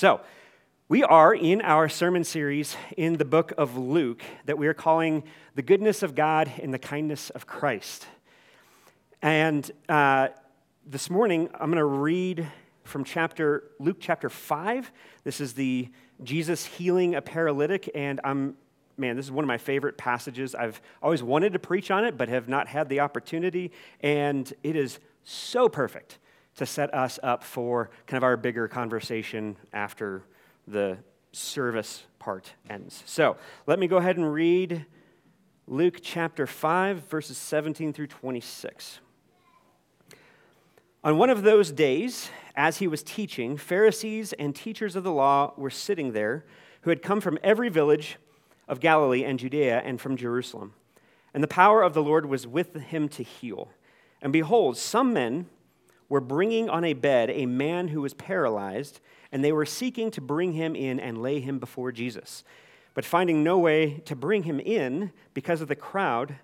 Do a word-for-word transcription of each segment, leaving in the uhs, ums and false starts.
So, we are in our sermon series in the book of Luke that we are calling The Goodness of God and the Kindness of Christ. And uh, this morning, I'm going to read from chapter Luke chapter five. This is the Jesus healing a paralytic, and I'm Man, this is one of my favorite passages. I've always wanted to preach on it, but have not had the opportunity. And it is so perfect to set us up for kind of our bigger conversation after the service part ends. So let me go ahead and read Luke chapter five, verses seventeen through twenty-six. On one of those days, as he was teaching, Pharisees and teachers of the law were sitting there, who had come from every village of Galilee and Judea and from Jerusalem. And the power of the Lord was with him to heal. And behold, some men were bringing on a bed a man who was paralyzed, and they were seeking to bring him in and lay him before Jesus. But finding no way to bring him in because of the crowd,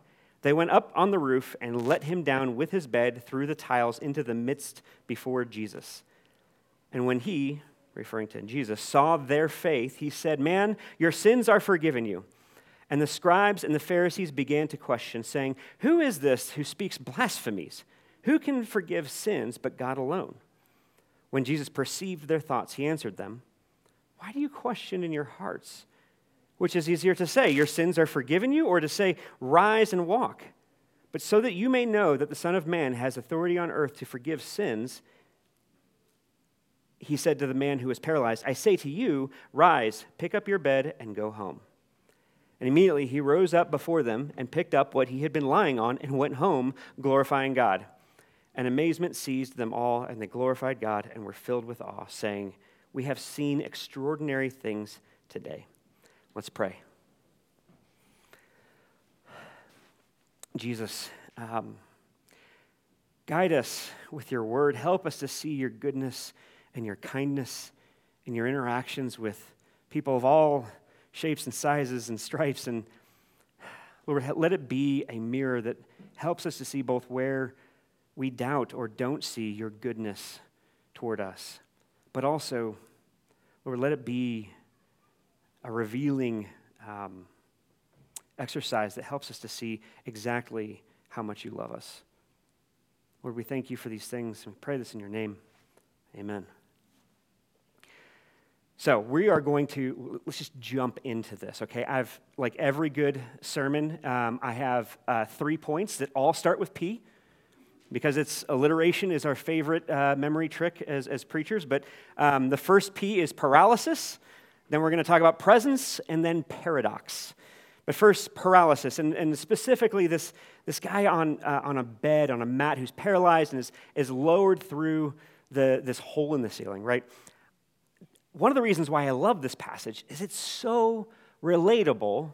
they went up on the roof and let him down with his bed through the tiles into the midst before Jesus. And when he, referring to Jesus, saw their faith, he said, "Man, your sins are forgiven you." And the scribes and the Pharisees began to question, saying, "Who is this who speaks blasphemies? Who can forgive sins but God alone?" When Jesus perceived their thoughts, he answered them, "Why do you question in your hearts? Which is easier to say, 'Your sins are forgiven you,' or to say, 'Rise and walk'? But so that you may know that the Son of Man has authority on earth to forgive sins," he said to the man who was paralyzed, "I say to you, rise, pick up your bed, and go home." And immediately he rose up before them and picked up what he had been lying on and went home, glorifying God. And amazement seized them all, and they glorified God and were filled with awe, saying, "We have seen extraordinary things today." Let's pray. Jesus, um, guide us with your word. Help us to see your goodness and your kindness, and your interactions with people of all shapes and sizes and stripes. And Lord, let it be a mirror that helps us to see both where we doubt or don't see your goodness toward us, but also, Lord, let it be a revealing um, exercise that helps us to see exactly how much you love us. Lord, we thank you for these things, and we pray this in your name. Amen. So we are going to, let's just jump into this, okay? I've, like every good sermon, um, I have uh, three points that all start with P, because it's alliteration is our favorite uh, memory trick as, as preachers, but um, the first P is paralysis, then we're going to talk about presence, and then paradox. But first, paralysis, and, and specifically this this guy on uh, on a bed, on a mat, who's paralyzed and is, is lowered through the this hole in the ceiling, right? One of the reasons why I love this passage is it's so relatable,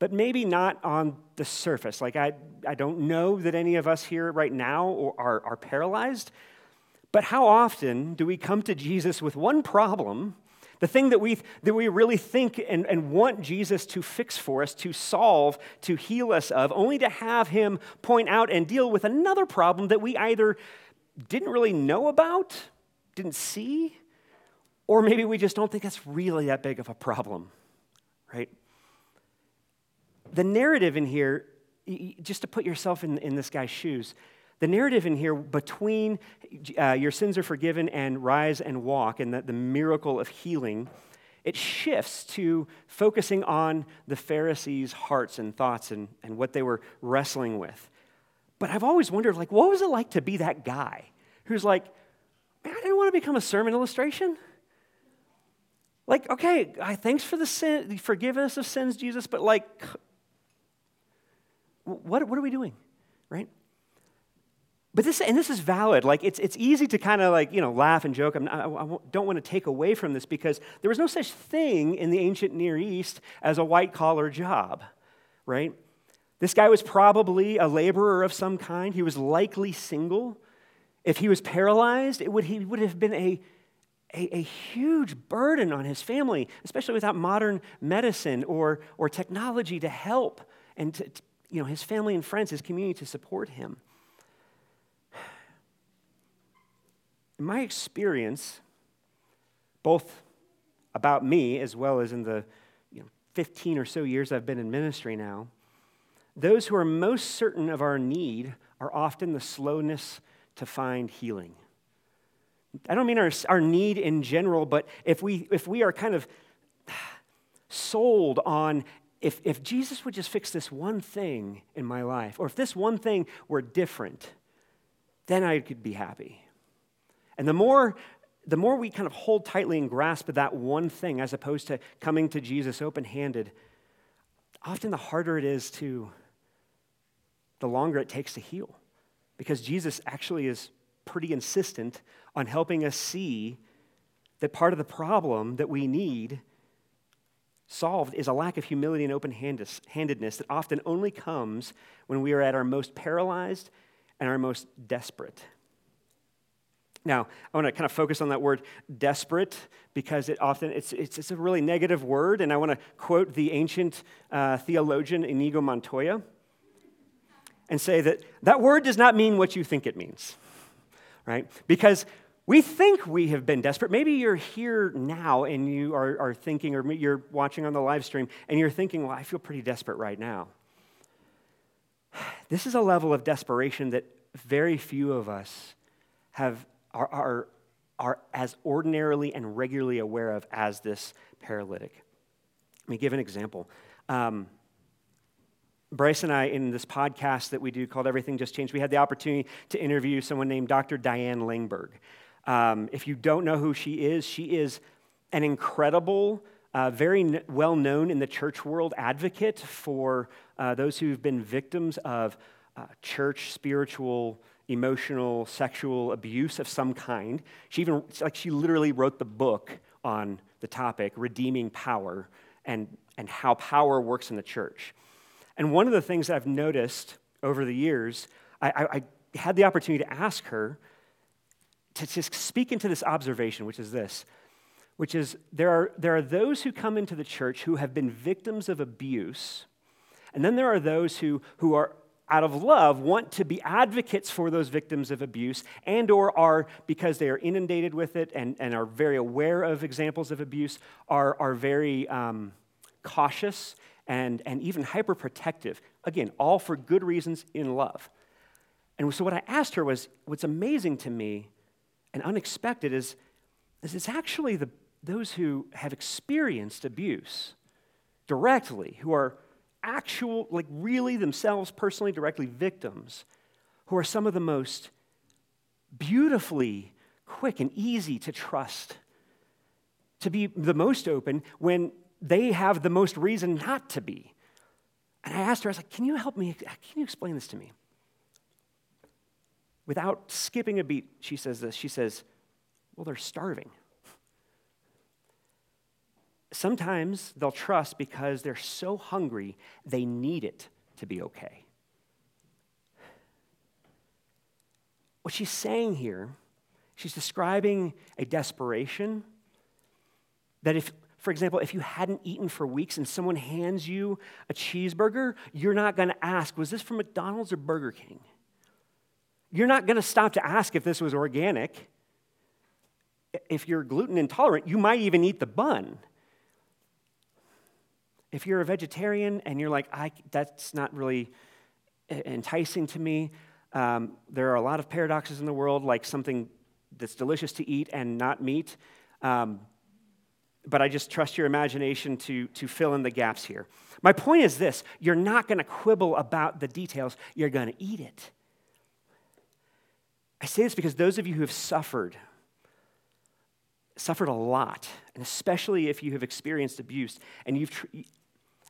but maybe not on the surface. Like, I, I don't know that any of us here right now are, are paralyzed, but how often do we come to Jesus with one problem, the thing that we that we really think and, and want Jesus to fix for us, to solve, to heal us of, only to have him point out and deal with another problem that we either didn't really know about, didn't see, or maybe we just don't think that's really that big of a problem, right? The narrative in here, just to put yourself in, in this guy's shoes, the narrative in here between uh, your sins are forgiven and rise and walk and the, the miracle of healing, it shifts to focusing on the Pharisees' hearts and thoughts and, and what they were wrestling with. But I've always wondered, like, what was it like to be that guy who's like, "Man, I didn't want to become a sermon illustration. Like, okay, thanks for the, sin, the forgiveness of sins, Jesus, but like, what what are we doing, right?" But this, and this is valid. Like, it's it's easy to kind of like, you know, laugh and joke. I'm not, I, I don't want to take away from this because there was no such thing in the ancient Near East as a white-collar job, right? This guy was probably a laborer of some kind. He was likely single. If he was paralyzed, it would he would have been a A, a huge burden on his family, especially without modern medicine or or technology to help and to, to, you know, his family and friends, his community to support him. In my experience, both about me, as well as in the you know, fifteen or so years I've been in ministry now, those who are most certain of our need are often the slowest to find healing. I don't mean our, our need in general, but if we if we are kind of sold on if, if Jesus would just fix this one thing in my life, or if this one thing were different, then I could be happy. And the more the more we kind of hold tightly and grasp at that one thing, as opposed to coming to Jesus open-handed, often the harder it is to, the longer it takes to heal, because Jesus actually is pretty insistent on helping us see that part of the problem that we need solved is a lack of humility and open-handedness that often only comes when we are at our most paralyzed and our most desperate. Now, I want to kind of focus on that word desperate, because it often, it's it's, it's a really negative word, and I want to quote the ancient uh, theologian Inigo Montoya and say that that word does not mean what you think it means, right? Because we think we have been desperate. Maybe you're here now and you are, are thinking, or you're watching on the live stream, and you're thinking, well, I feel pretty desperate right now. This is a level of desperation that very few of us have are, are, are as ordinarily and regularly aware of as this paralytic. Let me give an example. Um, Bryce and I, in this podcast that we do called Everything Just Changed, we had the opportunity to interview someone named Doctor Diane Langberg. Um, if you don't know who she is, she is an incredible, uh, very well-known in the church world advocate for uh, those who've been victims of uh, church, spiritual, emotional, sexual abuse of some kind. She even, like, she literally wrote the book on the topic, Redeeming Power, and and how power works in the church. And one of the things that I've noticed over the years, I, I had the opportunity to ask her to just speak into this observation, which is this, which is there are there are those who come into the church who have been victims of abuse, and then there are those who who are out of love want to be advocates for those victims of abuse, and or are, because they are inundated with it and, and are very aware of examples of abuse, are, are very um, cautious and, and even hyperprotective. Again, all for good reasons in love. And so what I asked her was, what's amazing to me and unexpected is, is it's actually the those who have experienced abuse directly, who are actual, like really themselves personally, directly victims, who are some of the most beautifully quick and easy to trust, to be the most open when they have the most reason not to be. And I asked her, I was like, can you help me, can you explain this to me? Without skipping a beat, she says this, she says, well, they're starving. Sometimes they'll trust because they're so hungry, they need it to be okay. What she's saying here, she's describing a desperation that if, for example, if you hadn't eaten for weeks and someone hands you a cheeseburger, you're not going to ask, was this from McDonald's or Burger King? You're not going to stop to ask if this was organic. If you're gluten intolerant, you might even eat the bun. If you're a vegetarian and you're like, I, that's not really enticing to me, um, there are a lot of paradoxes in the world, like something that's delicious to eat and not meat, um, but I just trust your imagination to, to fill in the gaps here. My point is this, you're not going to quibble about the details, you're going to eat it. I say this because those of you who have suffered, suffered a lot, and especially if you have experienced abuse, and you've tr-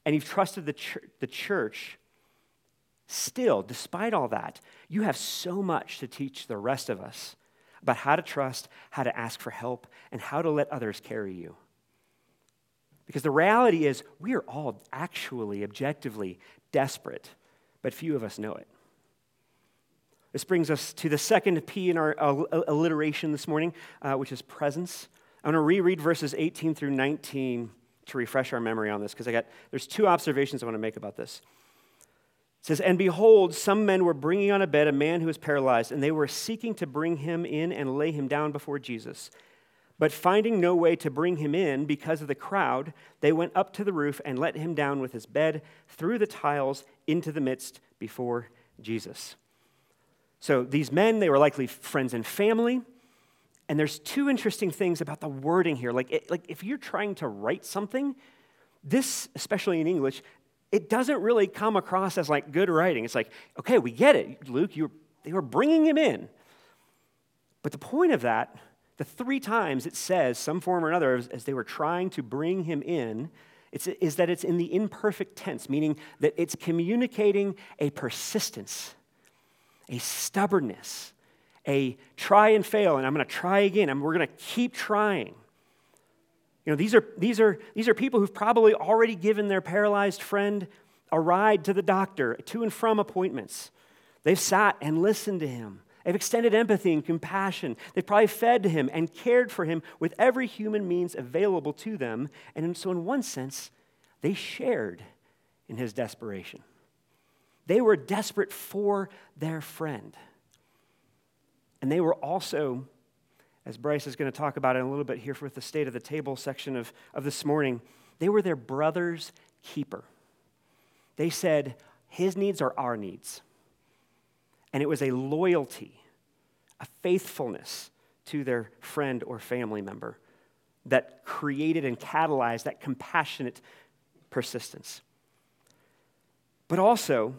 and you've trusted the ch- the church, still, despite all that, you have so much to teach the rest of us about how to trust, how to ask for help, and how to let others carry you. Because the reality is, we are all actually, objectively desperate, but few of us know it. This brings us to the second P in our alliteration this morning, uh, which is presence. I'm going to reread verses eighteen through nineteen to refresh our memory on this, because I got there's two observations I want to make about this. It says, "And behold, some men were bringing on a bed a man who was paralyzed, and they were seeking to bring him in and lay him down before Jesus. But finding no way to bring him in because of the crowd, they went up to the roof and let him down with his bed through the tiles into the midst before Jesus. So these men, they were likely friends and family. And there's two interesting things about the wording here. Like, it, like if you're trying to write something, this, especially in English, it doesn't really come across as like good writing. It's like, okay, we get it, Luke. You were, they were bringing him in. But the point of that, the three times it says, some form or another, as they were trying to bring him in, it's, is that it's in the imperfect tense, meaning that it's communicating a persistence, a stubbornness, a try and fail, and I'm going to try again, and we're going to keep trying. You know, these are these are these are people who've probably already given their paralyzed friend a ride to the doctor, to and from appointments. They've sat and listened to him. They've extended empathy and compassion. They've probably fed him and cared for him with every human means available to them. And so in one sense, they shared in his desperation. They were desperate for their friend. And they were also, as Bryce is going to talk about in a little bit here with the State of the Table section of, of this morning, they were their brother's keeper. They said, his needs are our needs. And it was a loyalty, a faithfulness to their friend or family member that created and catalyzed that compassionate persistence. But also,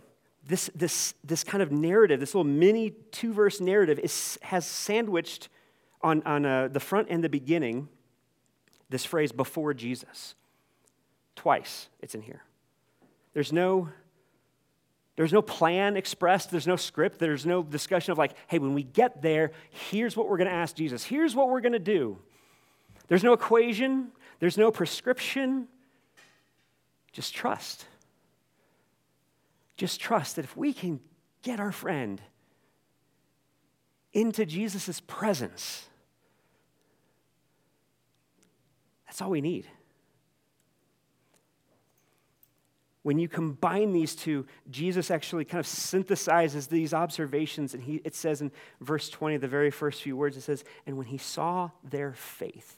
this this this kind of narrative, this little mini two-verse narrative is, has sandwiched on, on uh, the front and the beginning this phrase, before Jesus. Twice it's in here. There's no... There's no plan expressed. There's no script. There's no discussion of like, hey, when we get there, here's what we're going to ask Jesus. Here's what we're going to do. There's no equation. There's no prescription. Just trust. Just trust that if we can get our friend into Jesus' presence, that's all we need. When you combine these two, Jesus actually kind of synthesizes these observations, and he, it says in verse twenty, the very first few words, it says, and when he saw their faith.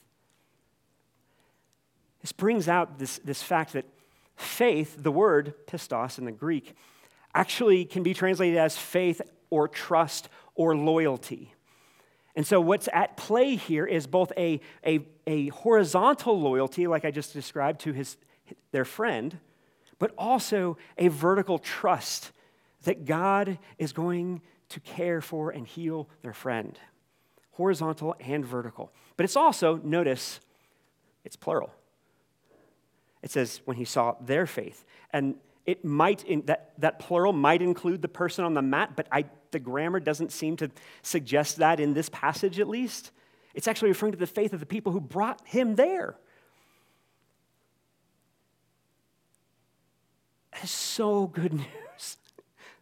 This brings out this, this fact that faith, the word pistos in the Greek, actually can be translated as faith or trust or loyalty. And so what's at play here is both a, a, a horizontal loyalty, like I just described, to his their friend, but also a vertical trust that God is going to care for and heal their friend. Horizontal and vertical. But it's also, notice, it's plural. It says, when he saw their faith. And it might, in, that, that plural might include the person on the mat, but I, the grammar doesn't seem to suggest that in this passage at least. It's actually referring to the faith of the people who brought him there. That's so good news.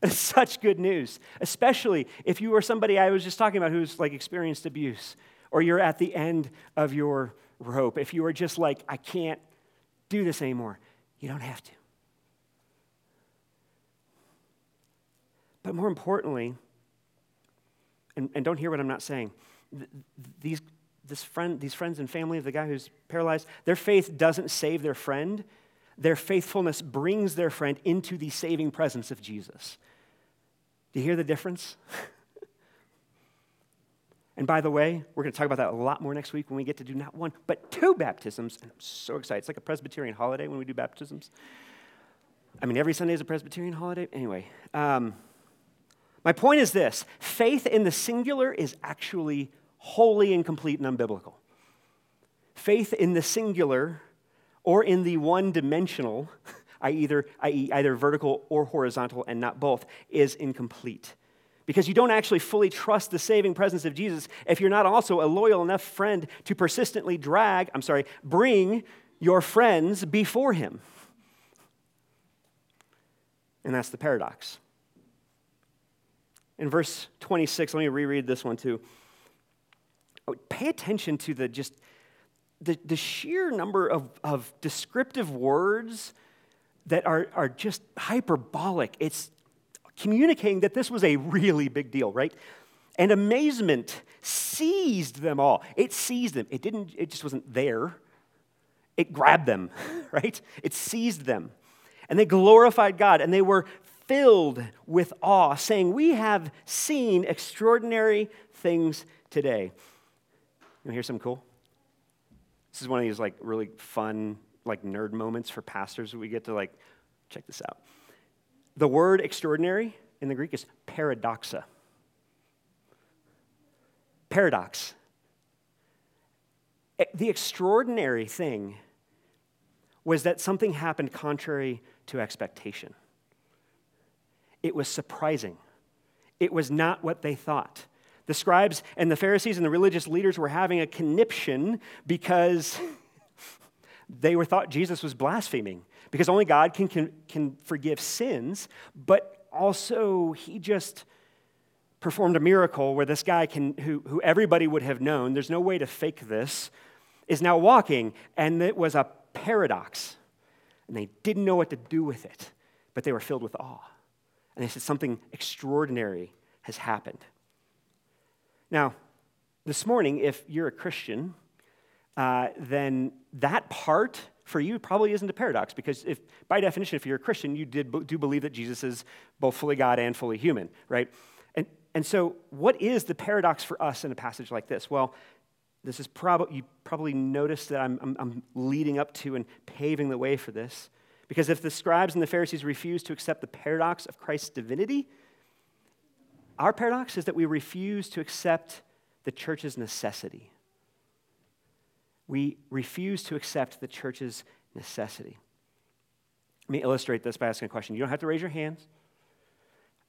That's such good news, especially if you are somebody I was just talking about who's like experienced abuse, or you're at the end of your rope. If you are just like, I can't do this anymore, you don't have to. But more importantly, and, and don't hear what I'm not saying, these this friend, these friends and family of the guy who's paralyzed, their faith doesn't save their friend. Their faithfulness brings their friend into the saving presence of Jesus. Do you hear the difference? And by the way, we're going to talk about that a lot more next week when we get to do not one, but two baptisms. And I'm so excited. It's like a Presbyterian holiday when we do baptisms. I mean, every Sunday is a Presbyterian holiday. Anyway, um, my point is this. Faith in the singular is actually wholly incomplete and unbiblical. Faith in the singular or in the one-dimensional, I either, that is either vertical or horizontal and not both, is incomplete. Because you don't actually fully trust the saving presence of Jesus if you're not also a loyal enough friend to persistently drag, I'm sorry, bring your friends before him. And that's the paradox. In verse twenty-six, let me reread this one too. Oh, pay attention to the just... The, the sheer number of, of descriptive words that are, are just hyperbolic. It's communicating that this was a really big deal, right? and amazement seized them all. It seized them. It didn't, it just wasn't there. It grabbed them, right? It seized them. And they glorified God, and they were filled with awe, saying, "We have seen extraordinary things today." You want to hear something cool? This is one of these like really fun, like nerd moments for pastors. We get to like, check this out. The word extraordinary in the Greek is paradoxa. Paradox. The extraordinary thing was that something happened contrary to expectation. It was surprising. It was not what they thought. The scribes and the Pharisees and the religious leaders were having a conniption because they were thought Jesus was blaspheming, because only God can, can can forgive sins, but also he just performed a miracle where this guy can who who everybody would have known, there's no way to fake this, is now walking, and it was a paradox. And they didn't know what to do with it, but they were filled with awe. And they said, something extraordinary has happened. Now, this morning, if you're a Christian, uh, then that part for you probably isn't a paradox, because if, by definition, if you're a Christian, you did, do believe that Jesus is both fully God and fully human, right? And and so what is the paradox for us in a passage like this? Well, this is probably, you probably noticed that I'm, I'm, I'm leading up to and paving the way for this, because if the scribes and the Pharisees refuse to accept the paradox of Christ's divinity, our paradox is that we refuse to accept the church's necessity. We refuse to accept the church's necessity. Let me illustrate this by asking a question. You don't have to raise your hands,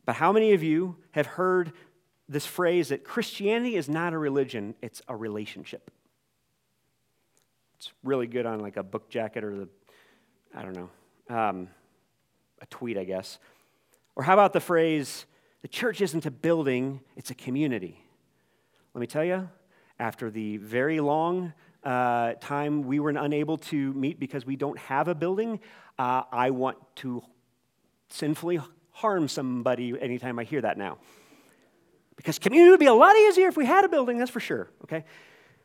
but how many of you have heard this phrase that Christianity is not a religion, it's a relationship? It's really good on like a book jacket or the, I don't know, um, a tweet, I guess. Or how about the phrase, the church isn't a building, it's a community? Let me tell you, after the very long uh, time we were unable to meet because we don't have a building, uh, I want to sinfully harm somebody anytime I hear that now. Because community would be a lot easier if we had a building, that's for sure, okay?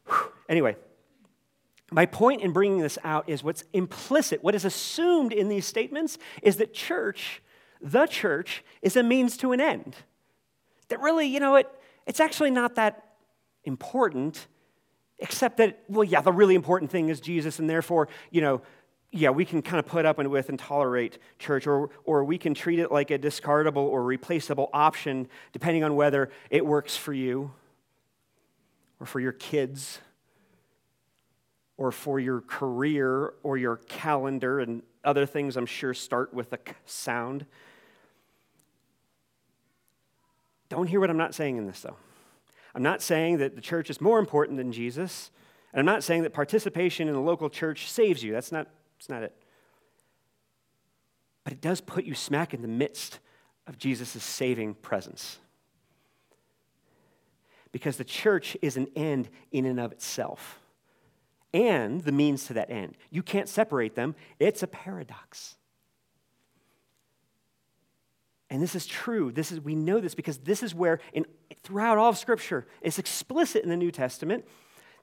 Whew. Anyway, my point in bringing this out is what's implicit, what is assumed in these statements is that church The church is a means to an end. That really, you know, it it's actually not that important, except that, well, yeah, the really important thing is Jesus, and therefore, you know, yeah, we can kind of put up with and tolerate church, or or we can treat it like a discardable or replaceable option, depending on whether it works for you, or for your kids, or for your career, or your calendar, and other things I'm sure start with a sound. Don't hear what I'm not saying in this, though. I'm not saying that the church is more important than Jesus, and I'm not saying that participation in the local church saves you. That's not, that's not it. But it does put you smack in the midst of Jesus' saving presence. Because the church is an end in and of itself, and the means to that end. You can't separate them. It's a paradox. And this is true. This is, we know this because this is where, in, throughout all of Scripture, it's explicit in the New Testament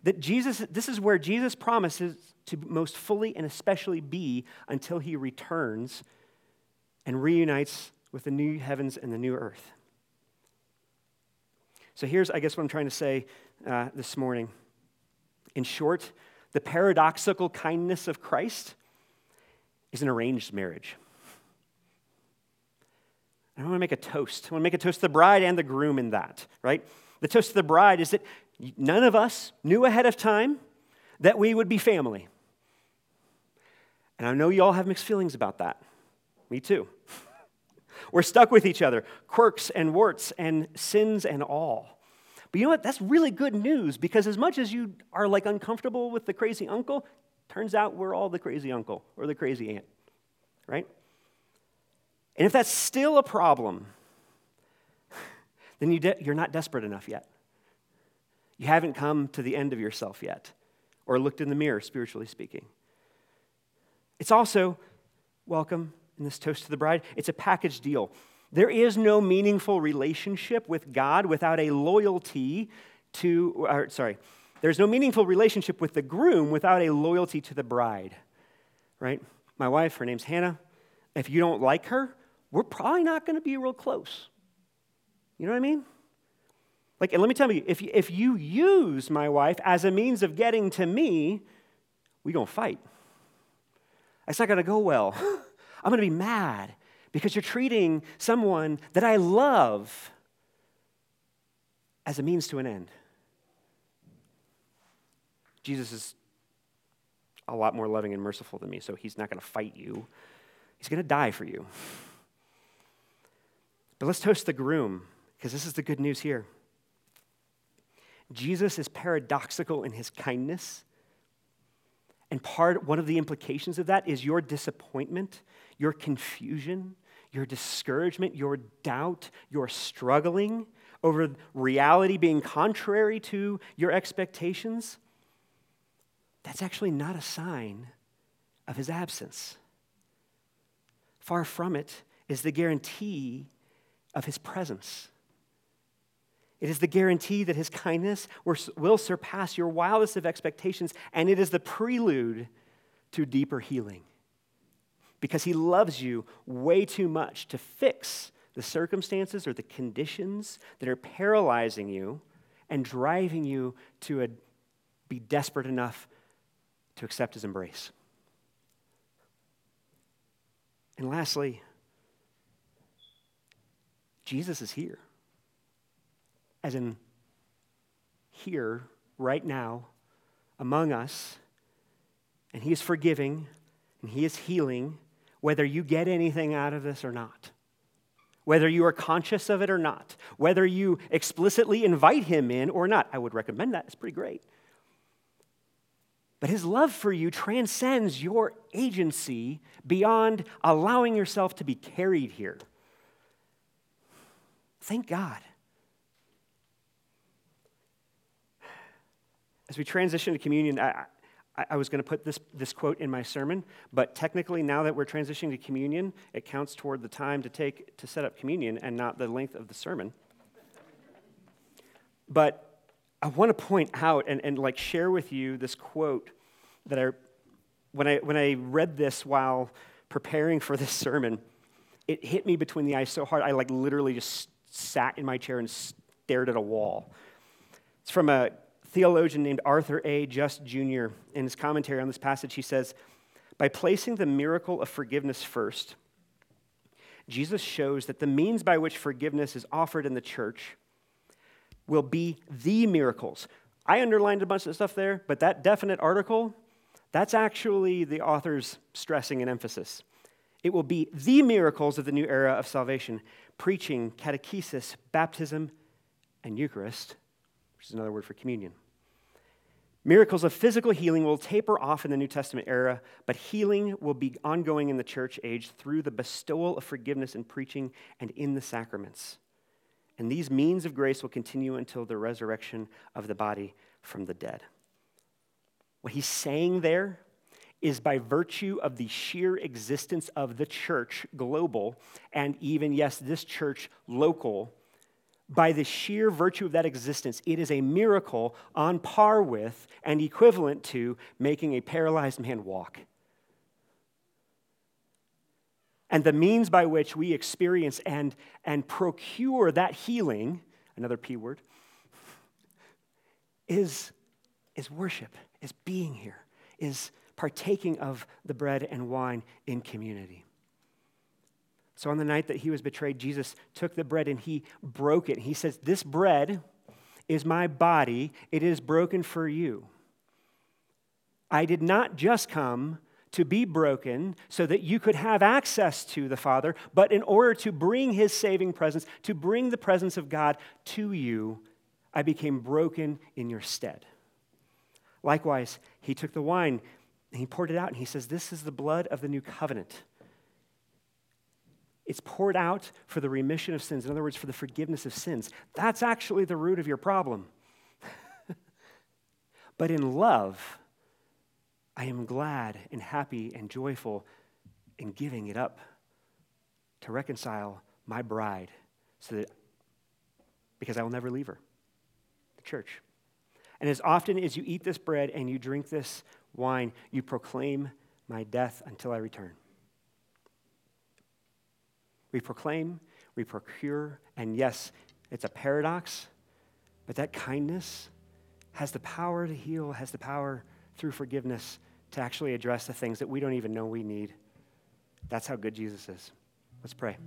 that Jesus, this is where Jesus promises to most fully and especially be until he returns and reunites with the new heavens and the new earth. So here's, I guess, what I'm trying to say uh, this morning. In short, the paradoxical kindness of Christ is an arranged marriage. I want to make a toast. I want to make a toast to the bride and the groom in that, right? The toast to the bride is that none of us knew ahead of time that we would be family. And I know you all have mixed feelings about that. Me too. We're stuck with each other, quirks and warts and sins and all. But you know what? That's really good news, because as much as you are like uncomfortable with the crazy uncle, turns out we're all the crazy uncle or the crazy aunt, right? And if that's still a problem, then you de- you're not desperate enough yet. You haven't come to the end of yourself yet, or looked in the mirror, spiritually speaking. It's also welcome in this toast to the bride. It's a package deal. There is no meaningful relationship with God without a loyalty to, or, sorry, there's no meaningful relationship with the groom without a loyalty to the bride, right? My wife, her name's Hannah. If you don't like her, we're probably not going to be real close. You know what I mean? Like, and let me tell you, if you, if you use my wife as a means of getting to me, we're going to fight. It's not going to go well. I'm going to be mad because you're treating someone that I love as a means to an end. Jesus is a lot more loving and merciful than me, so he's not going to fight you. He's going to die for you. But let's toast the groom, because this is the good news here. Jesus is paradoxical in his kindness. And part, one of the implications of that is your disappointment, your confusion, your discouragement, your doubt, your struggling over reality being contrary to your expectations. That's actually not a sign of his absence. Far from it is the guarantee of his presence. It is the guarantee that his kindness will surpass your wildest of expectations, and it is the prelude to deeper healing. Because he loves you way too much to fix the circumstances or the conditions that are paralyzing you and driving you to a, be desperate enough to accept his embrace. And lastly, Jesus is here. As in, here, right now, among us, and he is forgiving, and he is healing, whether you get anything out of this or not, whether you are conscious of it or not, whether you explicitly invite him in or not. I would recommend that. It's pretty great. But his love for you transcends your agency beyond allowing yourself to be carried here. Thank God. As we transition to communion, I, I, I was going to put this, this quote in my sermon, but technically now that we're transitioning to communion, it counts toward the time to take to set up communion and not the length of the sermon. But I want to point out and, and like share with you this quote that I when I when I read this while preparing for this sermon, it hit me between the eyes so hard I like literally just sat in my chair and stared at a wall. It's from a theologian named Arthur A. Just Junior In his commentary on this passage, he says, by placing the miracle of forgiveness first, Jesus shows that the means by which forgiveness is offered in the church will be the miracles. I underlined a bunch of stuff there, but that definite article, that's actually the author's stressing and emphasis. It will be the miracles of the new era of salvation, preaching, catechesis, baptism, and Eucharist, which is another word for communion. Miracles of physical healing will taper off in the New Testament era, but healing will be ongoing in the church age through the bestowal of forgiveness in preaching and in the sacraments. And these means of grace will continue until the resurrection of the body from the dead. What he's saying there is by virtue of the sheer existence of the church global, and even, yes, this church local, by the sheer virtue of that existence, it is a miracle on par with and equivalent to making a paralyzed man walk. And the means by which we experience and, and procure that healing, another P word, is, is worship, is being here, is partaking of the bread and wine in community. So on the night that he was betrayed, Jesus took the bread and he broke it. He says, this bread is my body. It is broken for you. I did not just come to be broken so that you could have access to the Father, but in order to bring his saving presence, to bring the presence of God to you, I became broken in your stead. Likewise, he took the wine and he poured it out and he says, this is the blood of the new covenant. It's poured out for the remission of sins. In other words, for the forgiveness of sins. That's actually the root of your problem. But in love, I am glad and happy and joyful in giving it up to reconcile my bride, so that because I will never leave her, the church. And as often as you eat this bread and you drink this wine, you proclaim my death until I return. We proclaim, we procure, and yes, it's a paradox, but that kindness has the power to heal, has the power through forgiveness to actually address the things that we don't even know we need. That's how good Jesus is. Let's pray.